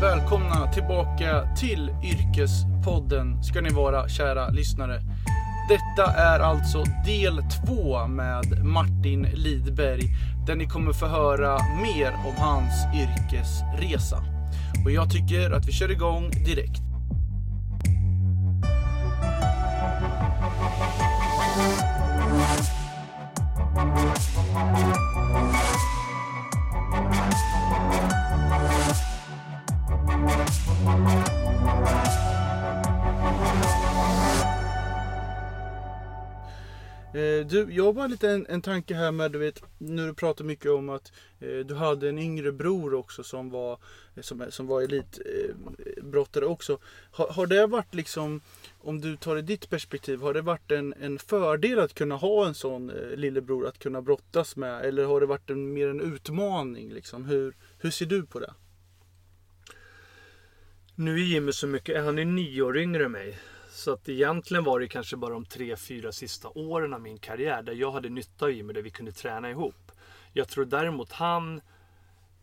Välkomna tillbaka till Yrkespodden ska ni vara, kära lyssnare. Detta är alltså del 2 med Martin Lidberg, där ni kommer få höra mer om hans yrkesresa. Och jag tycker att vi kör igång direkt. Du, jag har bara lite en tanke här med, du vet, när du pratar mycket om att du hade en yngre bror också som var elitbrottare också. Har det varit liksom, om du tar i ditt perspektiv, har det varit en fördel att kunna ha en sån lillebror att kunna brottas med? Eller har det varit mer en utmaning liksom? Hur ser du på det? Nu är Jimmy så mycket, han är 9 år yngre än mig. Så att egentligen var det kanske bara de 3-4 sista åren av min karriär där jag hade nytta av Jimmy, där vi kunde träna ihop. Jag tror däremot han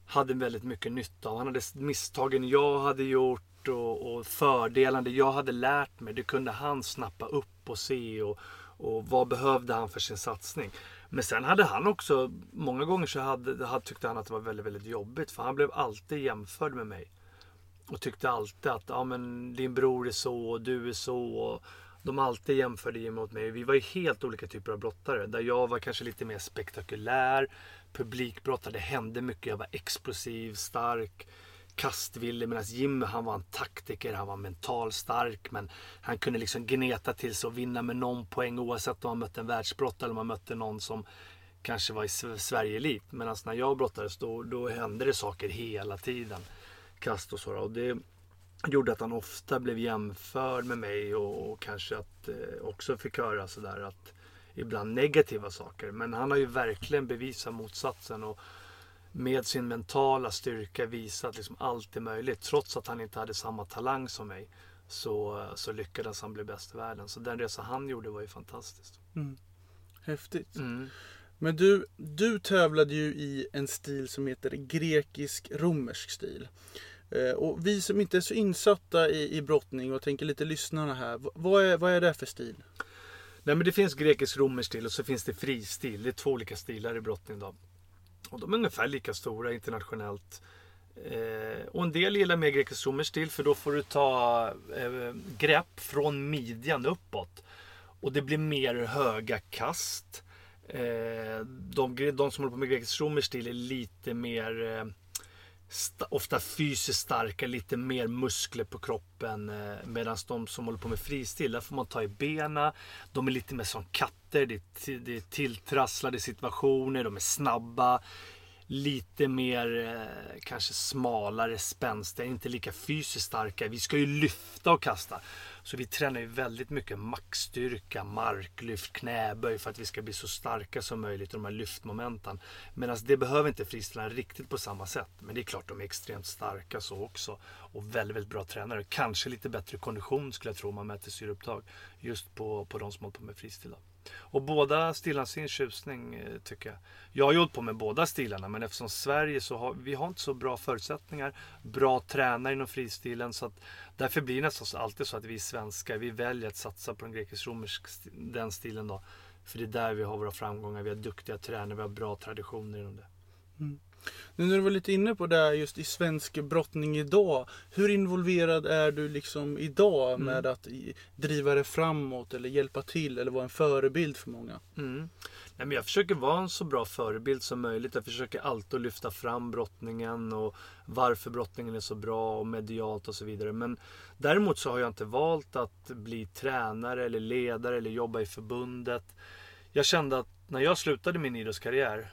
hade väldigt mycket nytta av. Han hade misstagen jag hade gjort och fördelande jag hade lärt mig. Det kunde han snappa upp och se och vad behövde han för sin satsning. Men sen hade han också, många gånger så tyckte han att det var väldigt, väldigt jobbigt. För han blev alltid jämförd med mig. Och tyckte alltid att men din bror är så och du är så. Och de alltid jämförde Jimmy mot mig. Vi var ju helt olika typer av brottare. Där jag var kanske lite mer spektakulär. Publikbrottare, det hände mycket. Jag var explosiv, stark, kastvillig. Medan Jimmy, han var en taktiker. Han var mental stark. Men han kunde liksom gneta till sig och vinna med någon poäng. Oavsett om han mötte en världsbrottare eller om han mötte någon som kanske var i Sverige-elit. Medan när jag brottades då hände det saker hela tiden. Kast och så, och det gjorde att han ofta blev jämförd med mig och kanske att också fick höra sådär att ibland negativa saker, men han har ju verkligen bevisat motsatsen och med sin mentala styrka visat liksom allt är möjligt. Trots att han inte hade samma talang som mig så lyckades han bli bäst i världen, så den resa han gjorde var ju fantastiskt. Häftigt. Men du tävlade ju i en stil som heter grekisk-romersk stil. Och vi som inte är så insatta i brottning och tänker lite lyssnarna här, vad är det för stil? Nej, men det finns grekisk-romersk stil och så finns det fristil. Det är 2 olika stilar i brottning då. Och de är ungefär lika stora internationellt. Och en del gillar mer grekisk-romersk stil, för då får du ta grepp från midjan uppåt. Och det blir mer höga kast. De som håller på med grekisk-romersk stil är lite mer ofta fysiskt starka, lite mer muskler på kroppen, medan de som håller på med fristil, där får man ta i bena. De är lite mer som katter, det är tilltrasslade situationer, de är snabba, lite mer kanske smalare, spänstiga, inte lika fysiskt starka. Vi ska ju lyfta och kasta. Så vi tränar ju väldigt mycket maxstyrka, marklyft, knäböj för att vi ska bli så starka som möjligt i de här lyftmomenten. Medan det behöver inte fristilarna riktigt på samma sätt. Men det är klart de är extremt starka så också. Och väldigt, väldigt bra tränare. Kanske lite bättre kondition skulle jag tro om man mäter syreupptag. Just på de som håller på med fristilar. Och båda stilarna sin tjusning tycker jag. Jag har gjort på med båda stilarna, men eftersom Sverige så har vi inte så bra förutsättningar, bra tränare inom fristilen, så att därför blir det nästan alltid så att vi svenskar, vi väljer att satsa på den grekisk-romersk den stilen då, för det är där vi har våra framgångar, vi har duktiga tränare, vi har bra traditioner inom det. Nu när du var lite inne på det här, just i svensk brottning idag, hur involverad är du liksom idag med att driva det framåt eller hjälpa till eller vara en förebild för många? Nej, men jag försöker vara en så bra förebild som möjligt. Jag försöker alltid lyfta fram brottningen och varför brottningen är så bra och medialt och så vidare. Men däremot så har jag inte valt att bli tränare eller ledare eller jobba i förbundet. Jag kände att när jag slutade min idrottskarriär,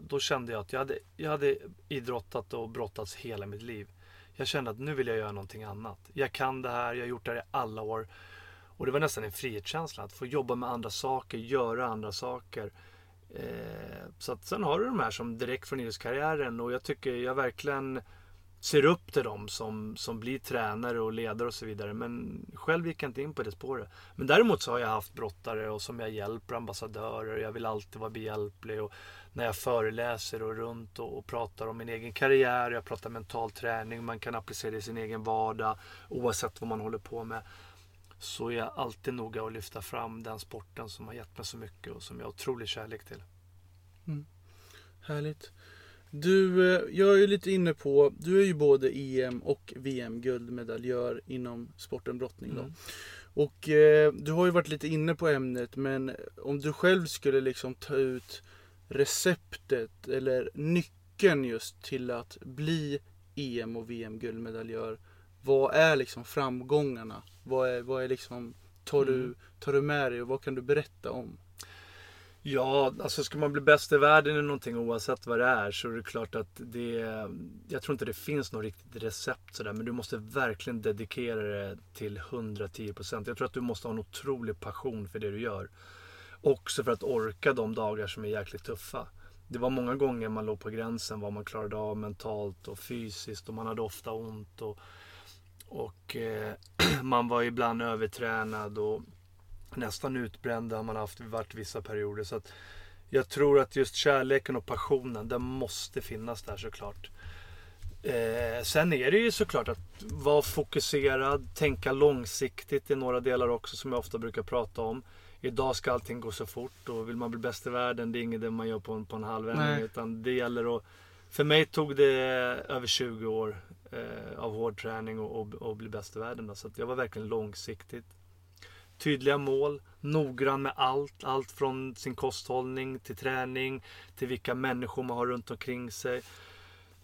då kände jag att jag hade idrottat och brottats hela mitt liv. Jag kände att nu vill jag göra någonting annat. Jag kan det här, jag har gjort det här i alla år. Och det var nästan en frihetskänsla att få jobba med andra saker, göra andra saker. Så att sen har du de här som direkt från idrottskarriären, och jag tycker jag verkligen ser upp till dem som blir tränare och ledare och så vidare. Men själv gick jag inte in på det spåret. Men däremot så har jag haft brottare och som jag hjälper, ambassadörer. Jag vill alltid vara behjälplig, och när jag föreläser och runt och pratar om min egen karriär. Jag pratar mental träning, man kan applicera i sin egen vardag oavsett vad man håller på med. Så är jag alltid noga att lyfta fram den sporten som har gett mig så mycket och som jag har otrolig kärlek till. Mm. Härligt. Du, jag är ju lite inne på, du är ju både EM och VM-guldmedaljör inom sporten brottning då. Mm. Och du har ju varit lite inne på ämnet, men om du själv skulle liksom ta ut receptet eller nyckeln just till att bli EM och VM-guldmedaljör, vad är liksom framgångarna? Vad är liksom, tar du med dig och vad kan du berätta om? Ja, alltså ska man bli bäst i världen i någonting oavsett vad det är, så är det klart att jag tror inte det finns något riktigt recept sådär, men du måste verkligen dedikera det till 110%. Jag tror att du måste ha en otrolig passion för det du gör. Också för att orka de dagar som är jäkligt tuffa. Det var många gånger man låg på gränsen vad man klarade av mentalt och fysiskt, och man hade ofta ont och man var ibland övertränad och nästan utbränd har man varit vissa perioder. Så att jag tror att just kärleken och passionen, den måste finnas där såklart. Sen är det ju såklart att vara fokuserad, tänka långsiktigt i några delar också, som jag ofta brukar prata om. Idag ska allting gå så fort, och vill man bli bäst i världen, det är inget det man gör på en halvvändning, utan det gäller att... För mig tog det över 20 år av hård träning och bli bäst i världen då. Så att jag var verkligen långsiktigt. Tydliga mål, noggrann med allt från sin kosthållning till träning, till vilka människor man har runt omkring sig.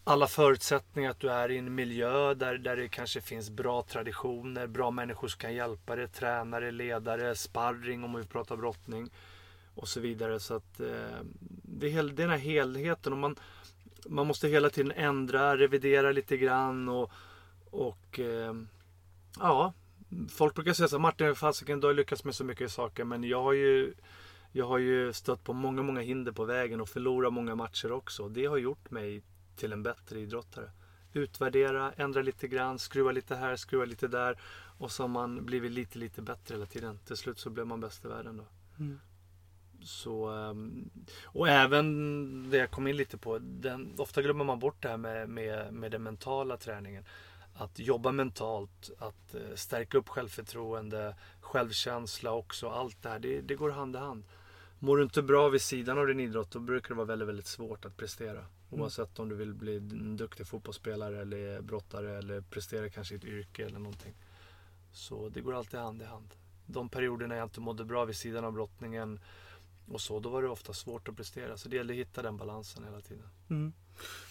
Alla förutsättningar att du är i en miljö där det kanske finns bra traditioner, bra människor som kan hjälpa dig, tränare, ledare, sparring om vi pratar brottning och så vidare. Så att det är den här helheten, och man måste hela tiden ändra, revidera lite grann och folk brukar säga så här, Martin, fasiken, du har lyckats med så mycket saker, men jag har ju stött på många hinder på vägen och förlorat många matcher också. Det har gjort mig till en bättre idrottare. Utvärdera, ändra lite grann, skruva lite här, skruva lite där, och så har man blivit lite bättre hela tiden. Till slut så blev man bäst i världen då. Mm. Så, och även det jag kom in lite på, ofta glömmer man bort det här med den mentala träningen. Att jobba mentalt, att stärka upp självförtroende, självkänsla också, allt det här, det går hand i hand. Mår du inte bra vid sidan av din idrott, då brukar det vara väldigt, väldigt svårt att prestera. Oavsett om du vill bli en duktig fotbollsspelare eller brottare eller prestera kanske i ett yrke eller någonting. Så det går alltid hand i hand. De perioderna jag inte mådde bra vid sidan av brottningen och så, då var det ofta svårt att prestera. Så det gäller att hitta den balansen hela tiden. Mm.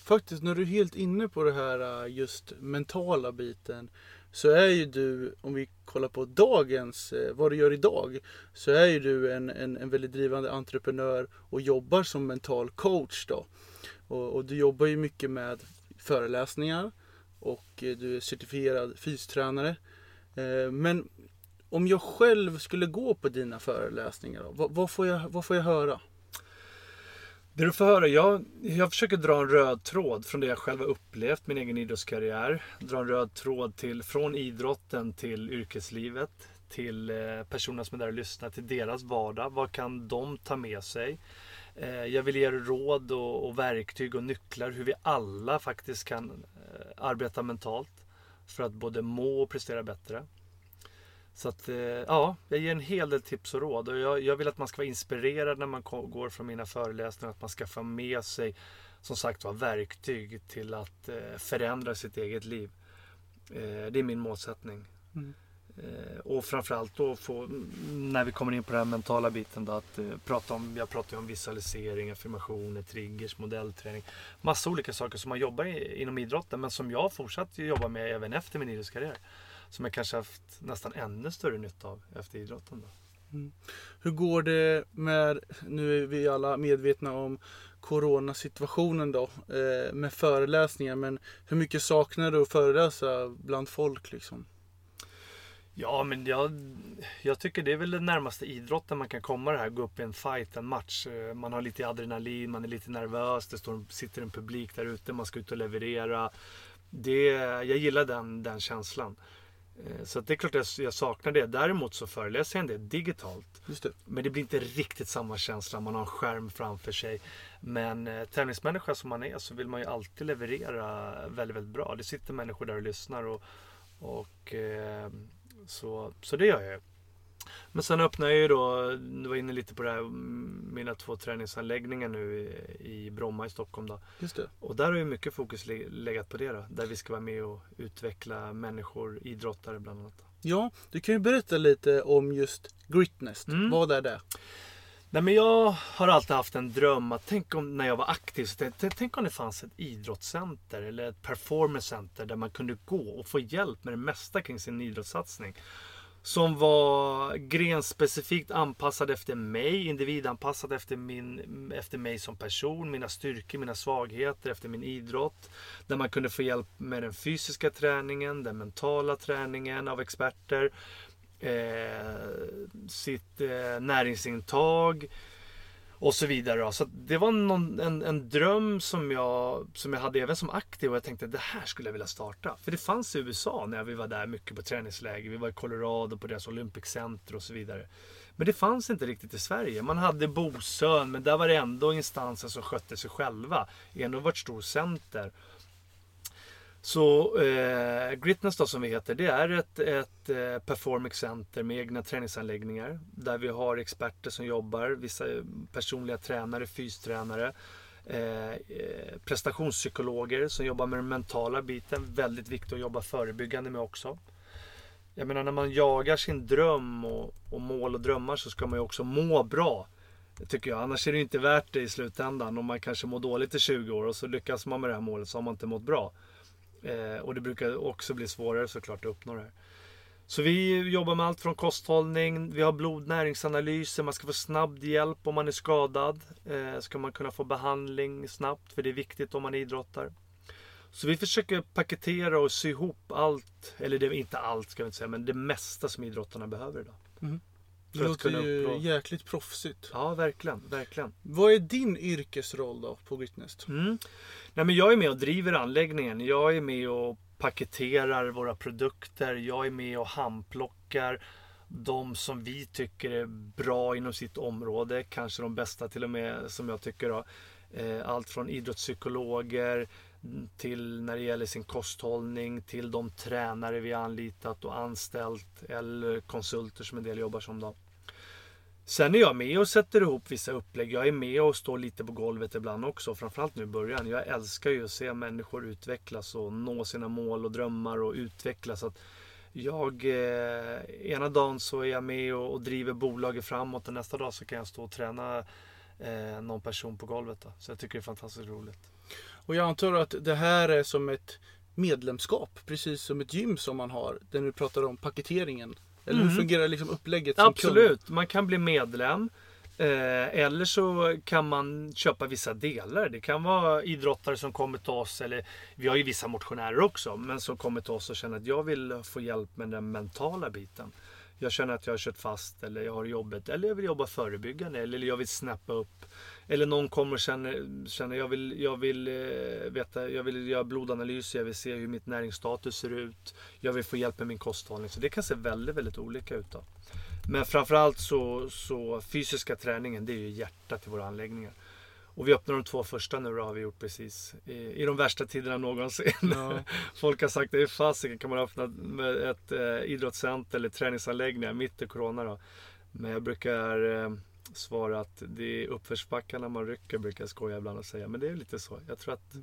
Faktiskt, när du är helt inne på det här just mentala biten, så är ju du, om vi kollar på dagens, vad du gör idag, så är ju du en väldigt drivande entreprenör och jobbar som mental coach då. Och du jobbar ju mycket med föreläsningar och du är certifierad fystränare. Men om jag själv skulle gå på dina föreläsningar då, vad får jag höra? Det du får höra, jag försöker dra en röd tråd från det jag själv har upplevt, min egen idrottskarriär. Dra en röd tråd från idrotten till yrkeslivet, till personerna som är där och lyssnar, till deras vardag. Vad kan de ta med sig? Jag vill ge råd och verktyg och nycklar hur vi alla faktiskt kan arbeta mentalt för att både må och prestera bättre. Så att, ja, jag ger en hel del tips och råd, och jag vill att man ska vara inspirerad när man går från mina föreläsningar, att man ska få med sig, som sagt, verktyg till att förändra sitt eget liv. Det är min målsättning. Mm. Och framförallt då när vi kommer in på den här mentala biten då, att jag pratar om visualisering, affirmationer, triggers, modellträning, massa olika saker som man jobbar inom idrotten, men som jag fortsatt jobba med även efter min idrottskarriär, som jag kanske haft nästan ännu större nytta av efter idrotten då. Mm. Hur går det med, nu är vi alla medvetna om coronasituationen då, med föreläsningar, men hur mycket saknar du att föreläsa bland folk liksom? Ja, men jag tycker det är väl det närmaste idrotten man kan komma det här, gå upp i en fight, en match. Man har lite adrenalin, man är lite nervös, det sitter en publik där ute, man ska ut och leverera. Jag gillar den känslan. Så det är klart att jag saknar det. Däremot så föreläser jag det digitalt. Just det. Men det blir inte riktigt samma känsla. Man har en skärm framför sig. Men tävlingsmänniska som man är, så vill man ju alltid leverera väldigt, väldigt bra. Det sitter människor där och lyssnar. Så det gör jag ju. Men sen öppnar jag ju då, du var inne lite på det här, mina 2 träningsanläggningar nu i Bromma i Stockholm då. Just det. Och där har ju mycket fokus legat på det då, där vi ska vara med och utveckla människor, idrottare bland annat. Ja, du kan ju berätta lite om just Gritness, vad är det? Nej, men jag har alltid haft en dröm att tänk om när jag var aktiv, så tänk om det fanns ett idrottscenter eller ett performancecenter där man kunde gå och få hjälp med det mesta kring sin idrottssatsning. Som var grenspecifikt anpassad efter mig, individanpassad efter mig som person, mina styrkor, mina svagheter, efter min idrott. Där man kunde få hjälp med den fysiska träningen, den mentala träningen av experter, sitt näringsintag och så vidare då. Så det var en dröm som jag hade även som aktiv, och jag tänkte att det här skulle jag vilja starta. För det fanns i USA när vi var där mycket på träningsläger. Vi var i Colorado på deras Olympic Center och så vidare. Men det fanns inte riktigt i Sverige. Man hade Bosön, men där var det ändå instanser som skötte sig själva. Det ändå var ett stort center. Så Gritness då, som vi heter, det är ett performance center med egna träningsanläggningar där vi har experter som jobbar, vissa personliga tränare, fystränare, prestationspsykologer som jobbar med den mentala biten, väldigt viktigt att jobba förebyggande med också. Jag menar, när man jagar sin dröm och mål och drömmar, så ska man ju också må bra, tycker jag. Annars är det inte värt det i slutändan, om man kanske mår dåligt i 20 år och så lyckas man med det här målet, så har man inte mått bra. Och det brukar också bli svårare såklart att uppnå det här. Så vi jobbar med allt från kosthållning, vi har blodnäringsanalyser, man ska få snabb hjälp om man är skadad. Ska man kunna få behandling snabbt, för det är viktigt om man idrottar. Så vi försöker paketera och sy ihop allt, eller det är inte allt ska vi inte säga, men det mesta som idrottarna behöver idag. Mm. Det låter ju jäkligt proffsigt. Ja, verkligen, verkligen. Vad är din yrkesroll då på Gritness? Nej, men jag är med och driver anläggningen. Jag är med och paketerar våra produkter. Jag är med och handplockar de som vi tycker är bra inom sitt område. Kanske de bästa till och med, som jag tycker då. Allt från idrottspsykologer till när det gäller sin kosthållning, till de tränare vi har anlitat och anställt eller konsulter som en del jobbar som då. Sen är jag med och sätter ihop vissa upplägg. Jag är med och står lite på golvet ibland också, framförallt nu i början. Jag älskar ju att se människor utvecklas och nå sina mål och drömmar och utvecklas. Så att jag, ena dagen så är jag med och driver bolaget framåt, och nästa dag så kan jag stå och träna någon person på golvet då. Så jag tycker det är fantastiskt roligt. Och jag antar att det här är som ett medlemskap, precis som ett gym som man har, där du pratar om paketeringen. Eller hur fungerar liksom upplägget som Absolut, kund? Man kan bli medlem, eller så kan man köpa vissa delar. Det kan vara idrottare som kommer till oss, eller vi har ju vissa motionärer också, men som kommer till oss och känner att jag vill få hjälp med den mentala biten. Jag känner att jag har kört fast, eller jag har jobbet, eller jag vill jobba förebyggande, eller jag vill snappa upp. Eller någon kommer och känner jag vill göra blodanalys, jag vill se hur mitt näringsstatus ser ut. Jag vill få hjälp med min kosthållning. Så det kan se väldigt, väldigt olika ut då. Men framförallt så fysiska träningen, det är ju hjärtat i våra anläggningar. Och vi öppnar de 2 första nu, har vi gjort precis i de värsta tiderna någonsin. Ja. Folk har sagt, det är fasiken, kan man öppna ett idrottscenter eller träningsanläggningar mitt i corona då. Men jag brukar svara att det är uppförsbackar när man rycker, brukar jag skoja ibland och säga. Men det är lite så. Jag tror att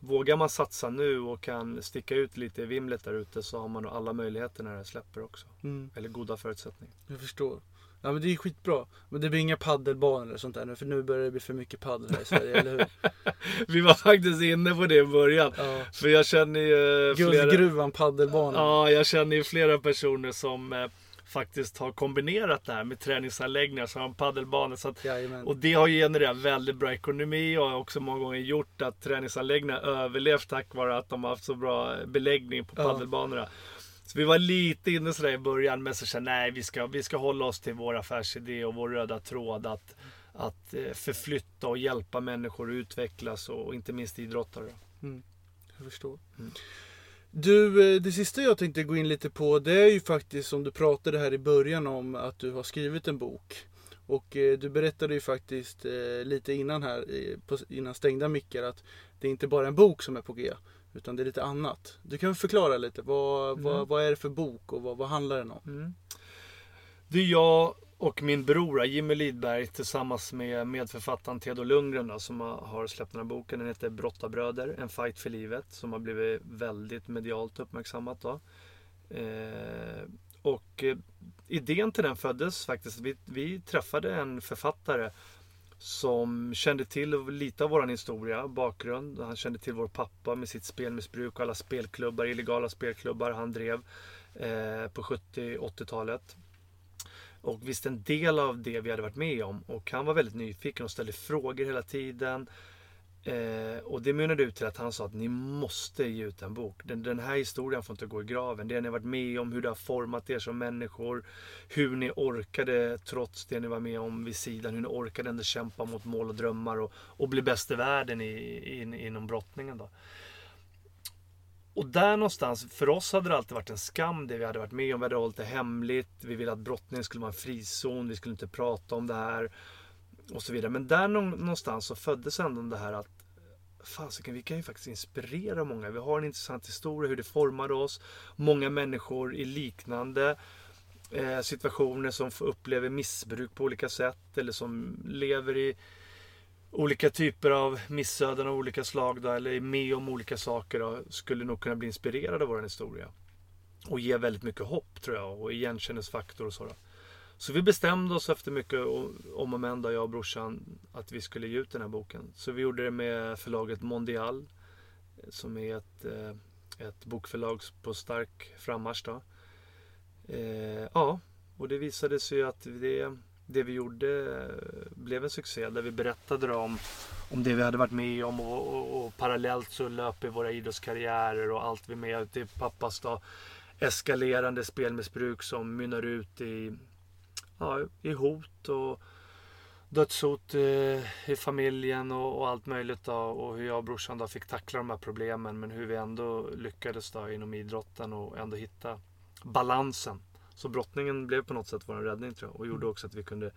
vågar man satsa nu och kan sticka ut lite i vimlet där ute, så har man nog alla möjligheter när det släpper också. Mm. Eller goda förutsättningar. Jag förstår. Ja, men det är skitbra. Men det blir inga paddelbanor eller sånt där nu, för nu börjar det bli för mycket paddel här i Sverige, eller hur? Vi var faktiskt inne på det i början. Ja. För jag känner ju guldgruvan paddelbanor. Ja, jag känner ju flera personer som faktiskt har kombinerat det här med träningsanläggningar, så har en paddelbana, så att, och det har genererat väldigt bra ekonomi, och har också många gånger gjort att träningsanläggningar överlevt tack vare att de har haft så bra beläggning på paddelbanorna. Så vi var lite inne sådär i början, men så kände jag, nej, vi ska hålla oss till vår affärsidé och vår röda tråd att förflytta och hjälpa människor att utvecklas, och inte minst idrottare. Mm. Jag förstår. Mm. Du, det sista jag tänkte gå in lite på, det är ju faktiskt som du pratade här i början om att du har skrivit en bok. Och du berättade ju faktiskt lite innan här, innan stängda mickar, att det är inte bara en bok som är på G, utan det är lite annat. Du kan förklara lite, vad är det för bok och vad handlar den om? Mm. Det är jag och min bror Jimmy Lidberg tillsammans med medförfattaren Tedo Lundgren då, som har släppt den här boken. Den heter Brottabröder, en fight för livet, som har blivit väldigt medialt uppmärksammat då. Och idén till den föddes faktiskt. Vi träffade en författare som kände till lite av vår historia, bakgrund. Han kände till vår pappa med sitt spelmissbruk och alla spelklubbar, illegala spelklubbar han drev på 70-80-talet. Och visste en del av det vi hade varit med om. Och han var väldigt nyfiken och ställde frågor hela tiden. Och det mynnade ut till att han sa att ni måste ge ut en bok. Den här historien får inte gå i graven. Det ni har varit med om, hur det har format er som människor, hur ni orkade trots det ni var med om vid sidan, hur ni orkade ändå kämpa mot mål och drömmar och bli bäst i världen inom brottningen då. Och där någonstans, för oss hade det alltid varit en skam det vi hade varit med om. Vi hade hållit det hemligt, vi ville att brottningen skulle vara en frizon, vi skulle inte prata om det här och så vidare. Men där någonstans så föddes ändå det här att fasiken, vi kan ju faktiskt inspirera många. Vi har en intressant historia, hur det formade oss. Många människor i liknande situationer som upplever missbruk på olika sätt eller som lever i olika typer av missöden av olika slag då, eller är med om olika saker då, skulle nog kunna bli inspirerade av vår historia och ge väldigt mycket hopp tror jag och igenkänningsfaktor och så då. Så vi bestämde oss efter mycket om och men, jag och brorsan, att vi skulle ge ut den här boken. Så vi gjorde det med förlaget Mondial, som är ett bokförlag på stark frammarsch då. Ja, och det visade sig att det vi gjorde blev en succé, där vi berättade om det vi hade varit med om och parallellt så löper våra idrottskarriärer och allt vi med ute i pappas då, eskalerande spelmissbruk som mynnar ut i hot och dödshot i familjen och allt möjligt då, och hur jag och brorsan då fick tackla de här problemen, men hur vi ändå lyckades då inom idrotten och ändå hitta balansen. Så brottningen blev på något sätt vår räddning tror jag, och gjorde också att vi kunde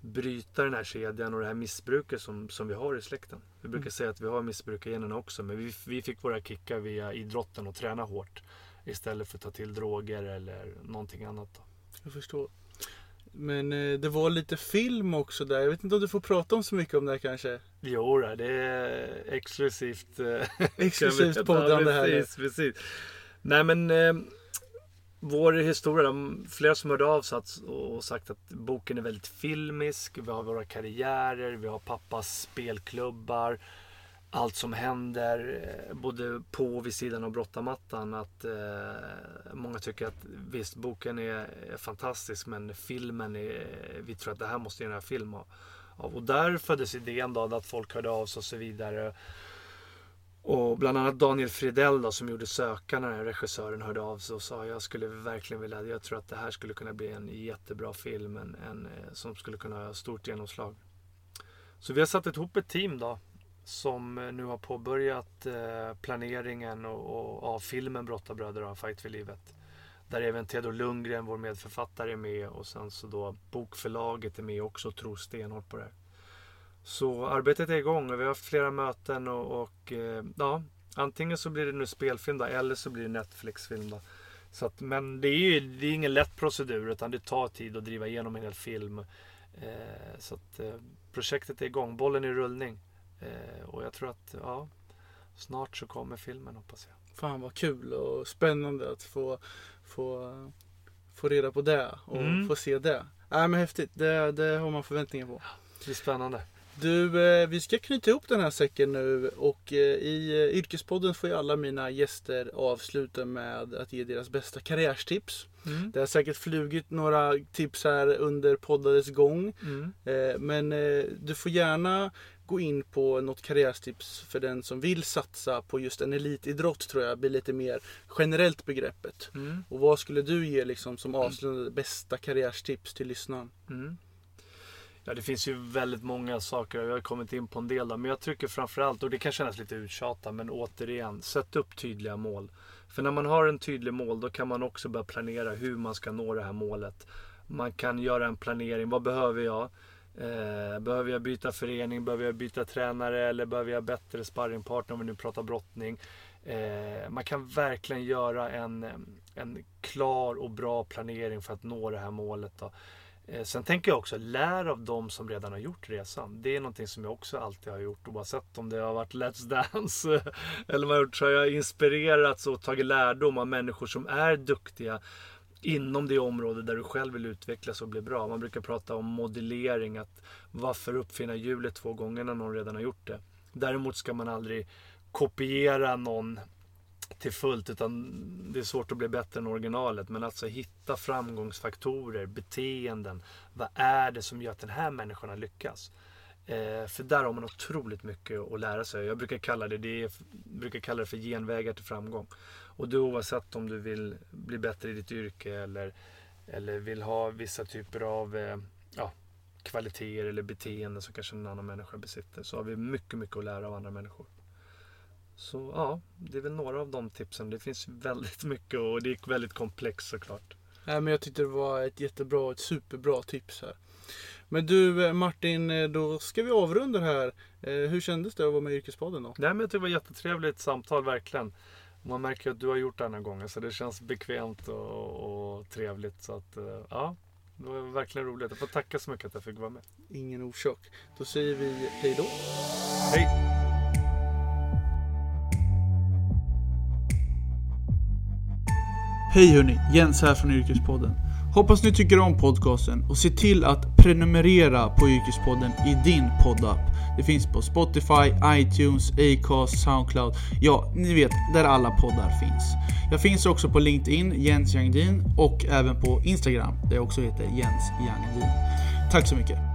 bryta den här kedjan och det här missbruket som vi har i släkten. Vi brukar säga att vi har missbruk i generna också, men vi fick våra kickar via idrotten och träna hårt istället för att ta till droger eller någonting annat då. Jag förstår. Men det var lite film också där. Jag vet inte om du får prata om så mycket om det här kanske. Jo, det är exklusivt. Exklusivt poddande här. Precis. Nej men vår historia, flera som hörde av sig och sagt att boken är väldigt filmisk. Vi har våra karriärer, vi har pappas spelklubbar, allt som händer både på och vid sidan av brottamattan. Att många tycker att visst, boken är fantastisk, men filmen vi tror att det här måste göra en film av. Och där föddes idén då, att folk hörde av sig och så vidare. Och bland annat Daniel Fridell då, som gjorde Söka, när den regissören hörde av sig och sa jag skulle verkligen vilja, jag tror att det här skulle kunna bli en jättebra film som skulle kunna ha stort genomslag. Så vi har satt ihop ett team då som nu har påbörjat planeringen av filmen Brottabröder och Fight för livet. Där även Tedo Lundgren, vår medförfattare, är med, och sen så då bokförlaget är med också och tror stenhårt på det här. Så arbetet är igång och vi har haft flera möten och antingen så blir det nu spelfilm då, eller så blir det Netflixfilm då. Så att, men det är ingen lätt procedur, utan det tar tid att driva igenom en hel film. Så att projektet är igång, bollen är i rullning. Och jag tror att snart så kommer filmen, hoppas jag. Fan vad kul och spännande att få reda på det och få se det. Nej, men häftigt, det har man förväntningar på. Det är spännande. Du, vi ska knyta ihop den här säcken nu, och i Yrkespodden får ju alla mina gäster avsluta med att ge deras bästa karriärstips. Det har säkert flugit några tips här under poddades gång, men du får gärna gå in på något karriärstips för den som vill satsa på just en elitidrott, tror jag blir lite mer generellt begreppet. Och vad skulle du ge liksom som avslutande bästa karriärstips till lyssnaren? Ja, det finns ju väldigt många saker. Jag har kommit in på en del där. Men jag tycker framförallt, och det kan kännas lite uttjatat, men återigen, sätt upp tydliga mål. För när man har en tydlig mål, då kan man också börja planera hur man ska nå det här målet. Man kan göra en planering. Vad behöver jag? Behöver jag byta förening? Behöver jag byta tränare? Eller behöver jag bättre sparringpartner om vi nu pratar brottning? Man kan verkligen göra en klar och bra planering för att nå det här målet då. Sen tänker jag också, lär av dem som redan har gjort resan. Det är någonting som jag också alltid har gjort, oavsett om det har varit Let's Dance eller vad jag har gjort, så har jag inspirerats och tagit lärdom av människor som är duktiga inom det område där du själv vill utvecklas och bli bra. Man brukar prata om modellering, att varför uppfinna hjulet 2 gånger när någon redan har gjort det. Däremot ska man aldrig kopiera någon till fullt, utan det är svårt att bli bättre än originalet, men alltså hitta framgångsfaktorer, beteenden, vad är det som gör att den här människan lyckas, för där har man otroligt mycket att lära sig. Jag brukar kalla det för genvägar till framgång, och du, oavsett om du vill bli bättre i ditt yrke eller vill ha vissa typer av kvaliteter eller beteenden som kanske en annan människa besitter, så har vi mycket, mycket att lära av andra människor. Så ja, det är väl några av de tipsen. Det finns väldigt mycket, och det är väldigt komplext såklart. Nej, men jag tyckte det var ett jättebra, ett superbra tips här. Men du Martin, då ska vi avrunda här. Hur kändes det att vara med i Yrkespodden då? Nej, men jag tyckte det var ett jättetrevligt samtal verkligen. Man märker att du har gjort det här gången, så det känns bekvämt och trevligt. Så att ja, det var verkligen roligt. Jag får tacka så mycket att jag fick vara med. Ingen orsak. Då säger vi hej då. Hej! Hej hörni, Jens här från Yrkespodden. Hoppas ni tycker om podcasten och se till att prenumerera på Yrkespodden i din poddapp. Det finns på Spotify, iTunes, Acast, Soundcloud. Ja, ni vet, där alla poddar finns. Jag finns också på LinkedIn, Jens Jangdin, och även på Instagram, där jag också heter Jens Jangdin. Tack så mycket.